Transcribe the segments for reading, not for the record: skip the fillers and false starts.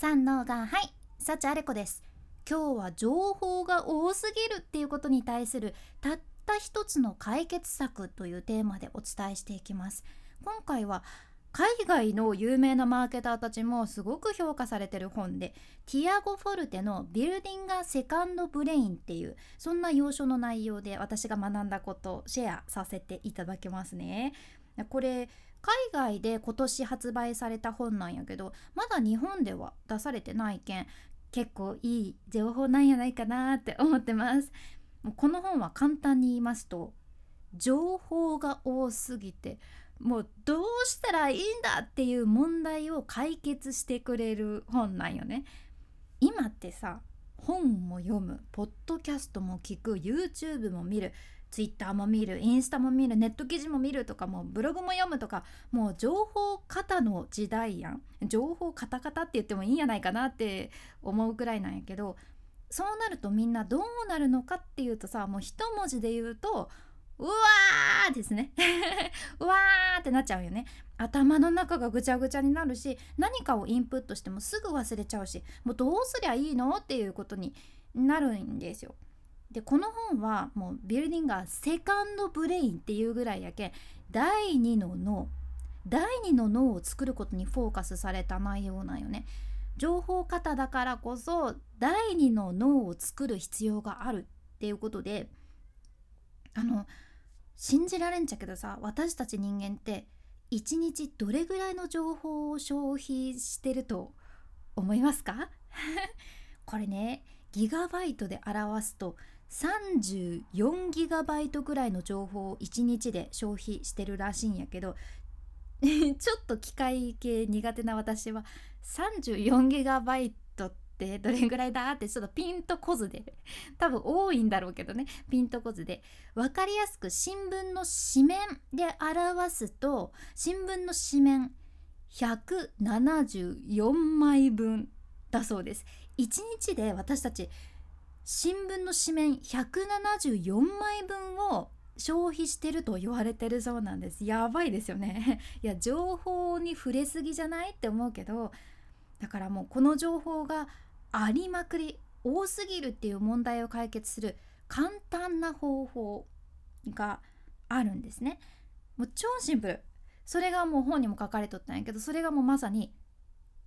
三のがはい、幸あれ子です。今日は情報が多すぎるっていうことに対するたった一つの解決策というテーマでお伝えしていきます。今回は海外の有名なマーケターたちもすごく評価されてる本で、ティアゴ・フォルテのビルディング・セカンド・ブレインっていうそんな要所の内容で私が学んだことをシェアさせていただきますね。これ海外で今年発売された本なんやけど、まだ日本では出されてないけん結構いい情報なんやないかなって思ってます。この本は簡単に言いますと、情報が多すぎてもうどうしたらいいんだっていう問題を解決してくれる本なんよね。今ってさ、本も読む、ポッドキャストも聞く、 YouTube も見る、 Twitter も見る、インスタも見る、ネット記事も見るとか、もうブログも読むとか、もう情報型の時代やん。情報型型って言ってもいいんやないかなって思うくらいなんやけど、そうなるとみんなどうなるのかっていうとさ、もう一文字で言うとうわーですねうわーってなっちゃうよね。頭の中がぐちゃぐちゃになるし、何かをインプットしてもすぐ忘れちゃうし、もうどうすりゃいいのっていうことになるんですよ。でこの本はもうビルディングがセカンドブレインっていうぐらいやけん、第二の脳を作ることにフォーカスされた内容なんよね。情報型だからこそ第二の脳を作る必要があるっていうことで、信じられんちゃけどさ、私たち人間って1日どれぐらいの情報を消費してると思いますかこれね、ギガバイトで表すと34ギガバイトくらいの情報を1日で消費してるらしいんやけどちょっと機械系苦手な私は34ギガバイトってどれぐらいだってちょっとピンとこずで、多分多いんだろうけどね、ピンとこずで、分かりやすく新聞の紙面で表すと、新聞の紙面174枚分だそうです。1日で私たち新聞の紙面174枚分を消費してると言われてるそうなんです。やばいですよねいや、情報に触れすぎじゃないって思うけど、だからもうこの情報がありまくり、多すぎるっていう問題を解決する簡単な方法があるんですね。もう超シンプル。それがもう本にも書かれとったんやけど、それがもうまさに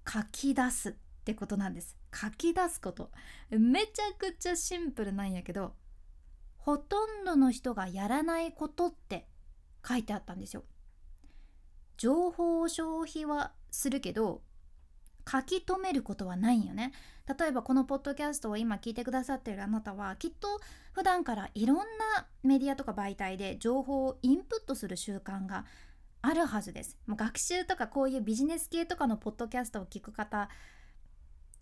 書き出すってことなんです。書き出すこと。めちゃくちゃシンプルなんやけど、ほとんどの人がやらないことって書いてあったんですよ。情報を消費はするけど、書き留めることはないよね。例えばこのポッドキャストを今聞いてくださっているあなたは、きっと普段からいろんなメディアとか媒体で情報をインプットする習慣があるはずです。もう学習とかこういうビジネス系とかのポッドキャストを聞く方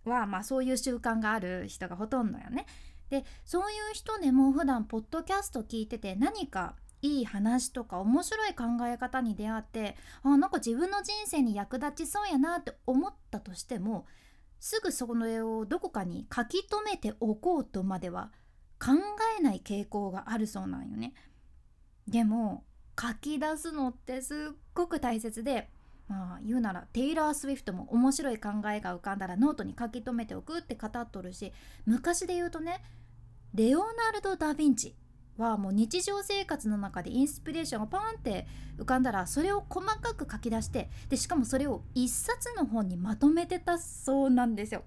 は、まあそういう習慣がある人がほとんどよね。で、そういう人でも普段ポッドキャスト聞いてて、何かいい話とか面白い考え方に出会って、あ、なんか自分の人生に役立ちそうやなって思ったとしても、すぐそれをどこかに書き留めておこうとまでは考えない傾向があるそうなんよね。でも書き出すのってすっごく大切で、まあ言うならテイラー・スウィフトも面白い考えが浮かんだらノートに書き留めておくって語っとるし、昔で言うとね、レオナルド・ダ・ヴィンチはもう日常生活の中でインスピレーションがパーンって浮かんだら、それを細かく書き出して、でしかもそれを一冊の本にまとめてたそうなんですよ。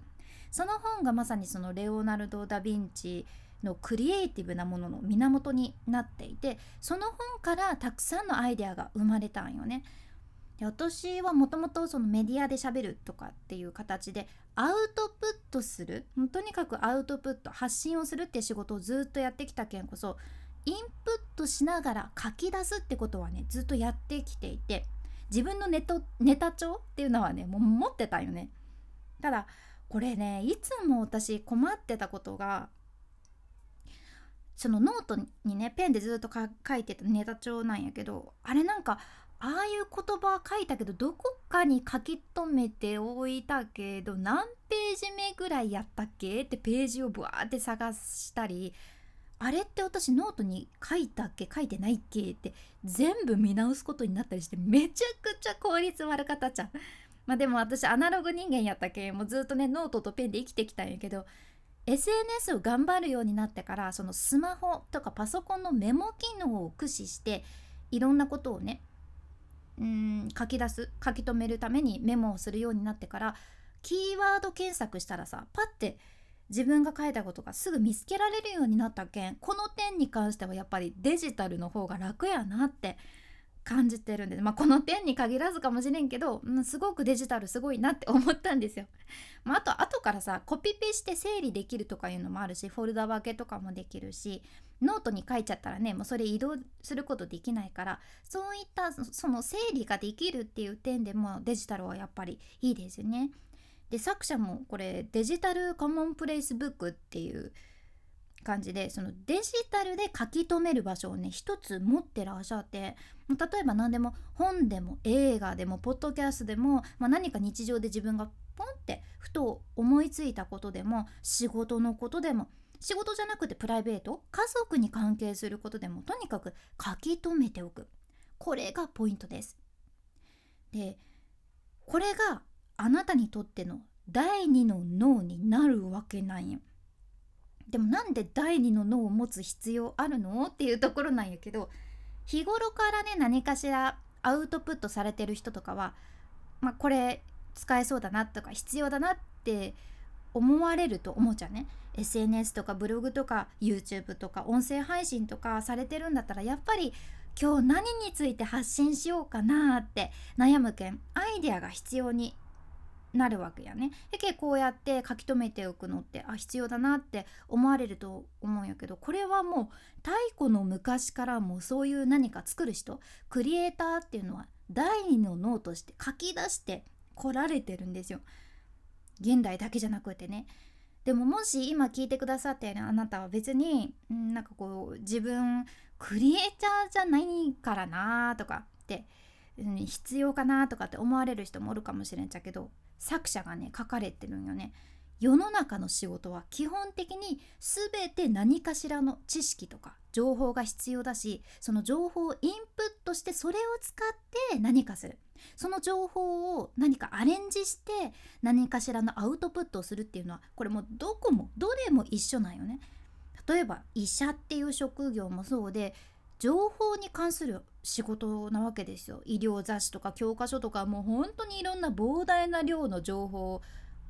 その本がまさにそのレオナルド・ダ・ヴィンチのクリエイティブなものの源になっていて、その本からたくさんのアイデアが生まれたんよね。で、私はもともとそのメディアで喋るとかっていう形でアウトプットする、とにかくアウトプット、発信をするって仕事をずっとやってきたけんこそ、インプットしながら書き出すってことはね、ずっとやってきていて、自分のネタ帳っていうのはね、もう持ってたよね。ただこれね、いつも私困ってたことが、そのノートにね、ペンでずっと書いてたネタ帳なんやけど、あれなんかああいう言葉書いたけど、どこかに書き留めておいたけど何ページ目ぐらいやったっけってページをブワーって探したり、あれって私ノートに書いたっけ、書いてないっけって全部見直すことになったりして、めちゃくちゃ効率悪かったじゃん。まあでも私アナログ人間やったけん、もうずっとねノートとペンで生きてきたんやけど、 SNS を頑張るようになってから、そのスマホとかパソコンのメモ機能を駆使していろんなことをね書き留めるためにメモをするようになってから、キーワード検索したらさ、パッて自分が書いたことがすぐ見つけられるようになったけん、この点に関してはやっぱりデジタルの方が楽やなって感じてるんで、まあこの点に限らずかもしれんけど、すごくデジタルすごいなって思ったんですよ。まああと後からさ、コピペして整理できるとかいうのもあるし、フォルダ分けとかもできるし、ノートに書いちゃったらね、もうそれ移動することできないから、そういったその整理ができるっていう点でもデジタルはやっぱりいいですよね。で作者もこれデジタルコモンプレイスブックっていう感じで、そのデジタルで書き留める場所をね一つ持ってらっしゃって、例えば何でも、本でも映画でもポッドキャストでも、何か日常で自分がポンってふと思いついたことでも、仕事のことでも、仕事じゃなくてプライベート、家族に関係することでも、とにかく書き留めておく、これがポイントです。でこれがあなたにとっての第二の脳になるわけないよ。でもなんで第二の脳を持つ必要あるのっていうところなんやけど、日頃からね何かしらアウトプットされてる人とかは、これ使えそうだなとか必要だなって思われると思うじゃんね。 SNS とかブログとか YouTube とか音声配信とかされてるんだったら、やっぱり今日何について発信しようかなって悩むけん、アイデアが必要になるわけやね。こうやって書き留めておくのって、必要だなって思われると思うんやけど、これはもう太古の昔からもそういう何か作る人、クリエイターっていうのは第二の脳として書き出してこられてるんですよ。現代だけじゃなくてね。でももし今聞いてくださったようなあなたは別に自分クリエイターじゃないからなとかって、必要かなとかって思われる人もおるかもしれんちゃけど、作者がね書かれてるんよね。世の中の仕事は基本的に全て何かしらの知識とか情報が必要だし、その情報をインプットしてそれを使って何かする、その情報を何かアレンジして何かしらのアウトプットをするっていうのは、これもどこもどれも一緒なんよね。例えば医者っていう職業もそうで、情報に関する仕事なわけですよ。医療雑誌とか教科書とか、もう本当にいろんな膨大な量の情報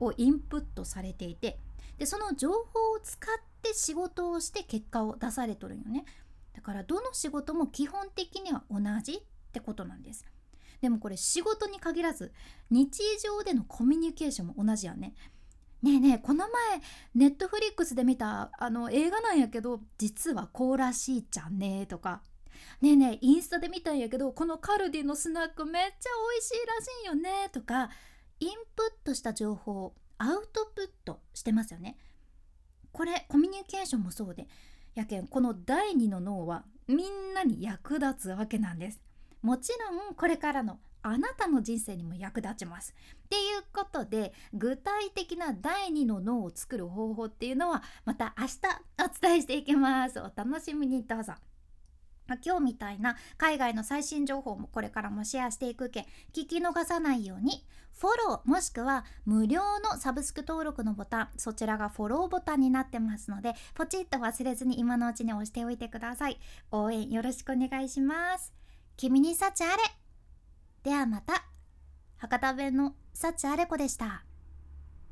をインプットされていて、でその情報を使って仕事をして結果を出されとるよね。だからどの仕事も基本的には同じってことなんです。でもこれ仕事に限らず日常でのコミュニケーションも同じやね。ねえねえ、この前ネットフリックスで見た映画なんやけど、実はこうらしいじゃんねとか、ねえねえインスタで見たんやけど、このカルディのスナックめっちゃ美味しいらしいよねとか、インプットした情報をアウトプットしてますよね。これコミュニケーションもそうで、やけんこの第二の脳はみんなに役立つわけなんです。もちろんこれからのあなたの人生にも役立ちます。っていうことで、具体的な第二の脳を作る方法っていうのはまた明日お伝えしていきます。お楽しみにどうぞ。今日みたいな海外の最新情報もこれからもシェアしていくけん、聞き逃さないようにフォローもしくは無料のサブスク登録のボタン、そちらがフォローボタンになってますので、ポチッと忘れずに今のうちに押しておいてください。応援よろしくお願いします。君に幸あれ。ではまた。博多弁の幸あれ子でした。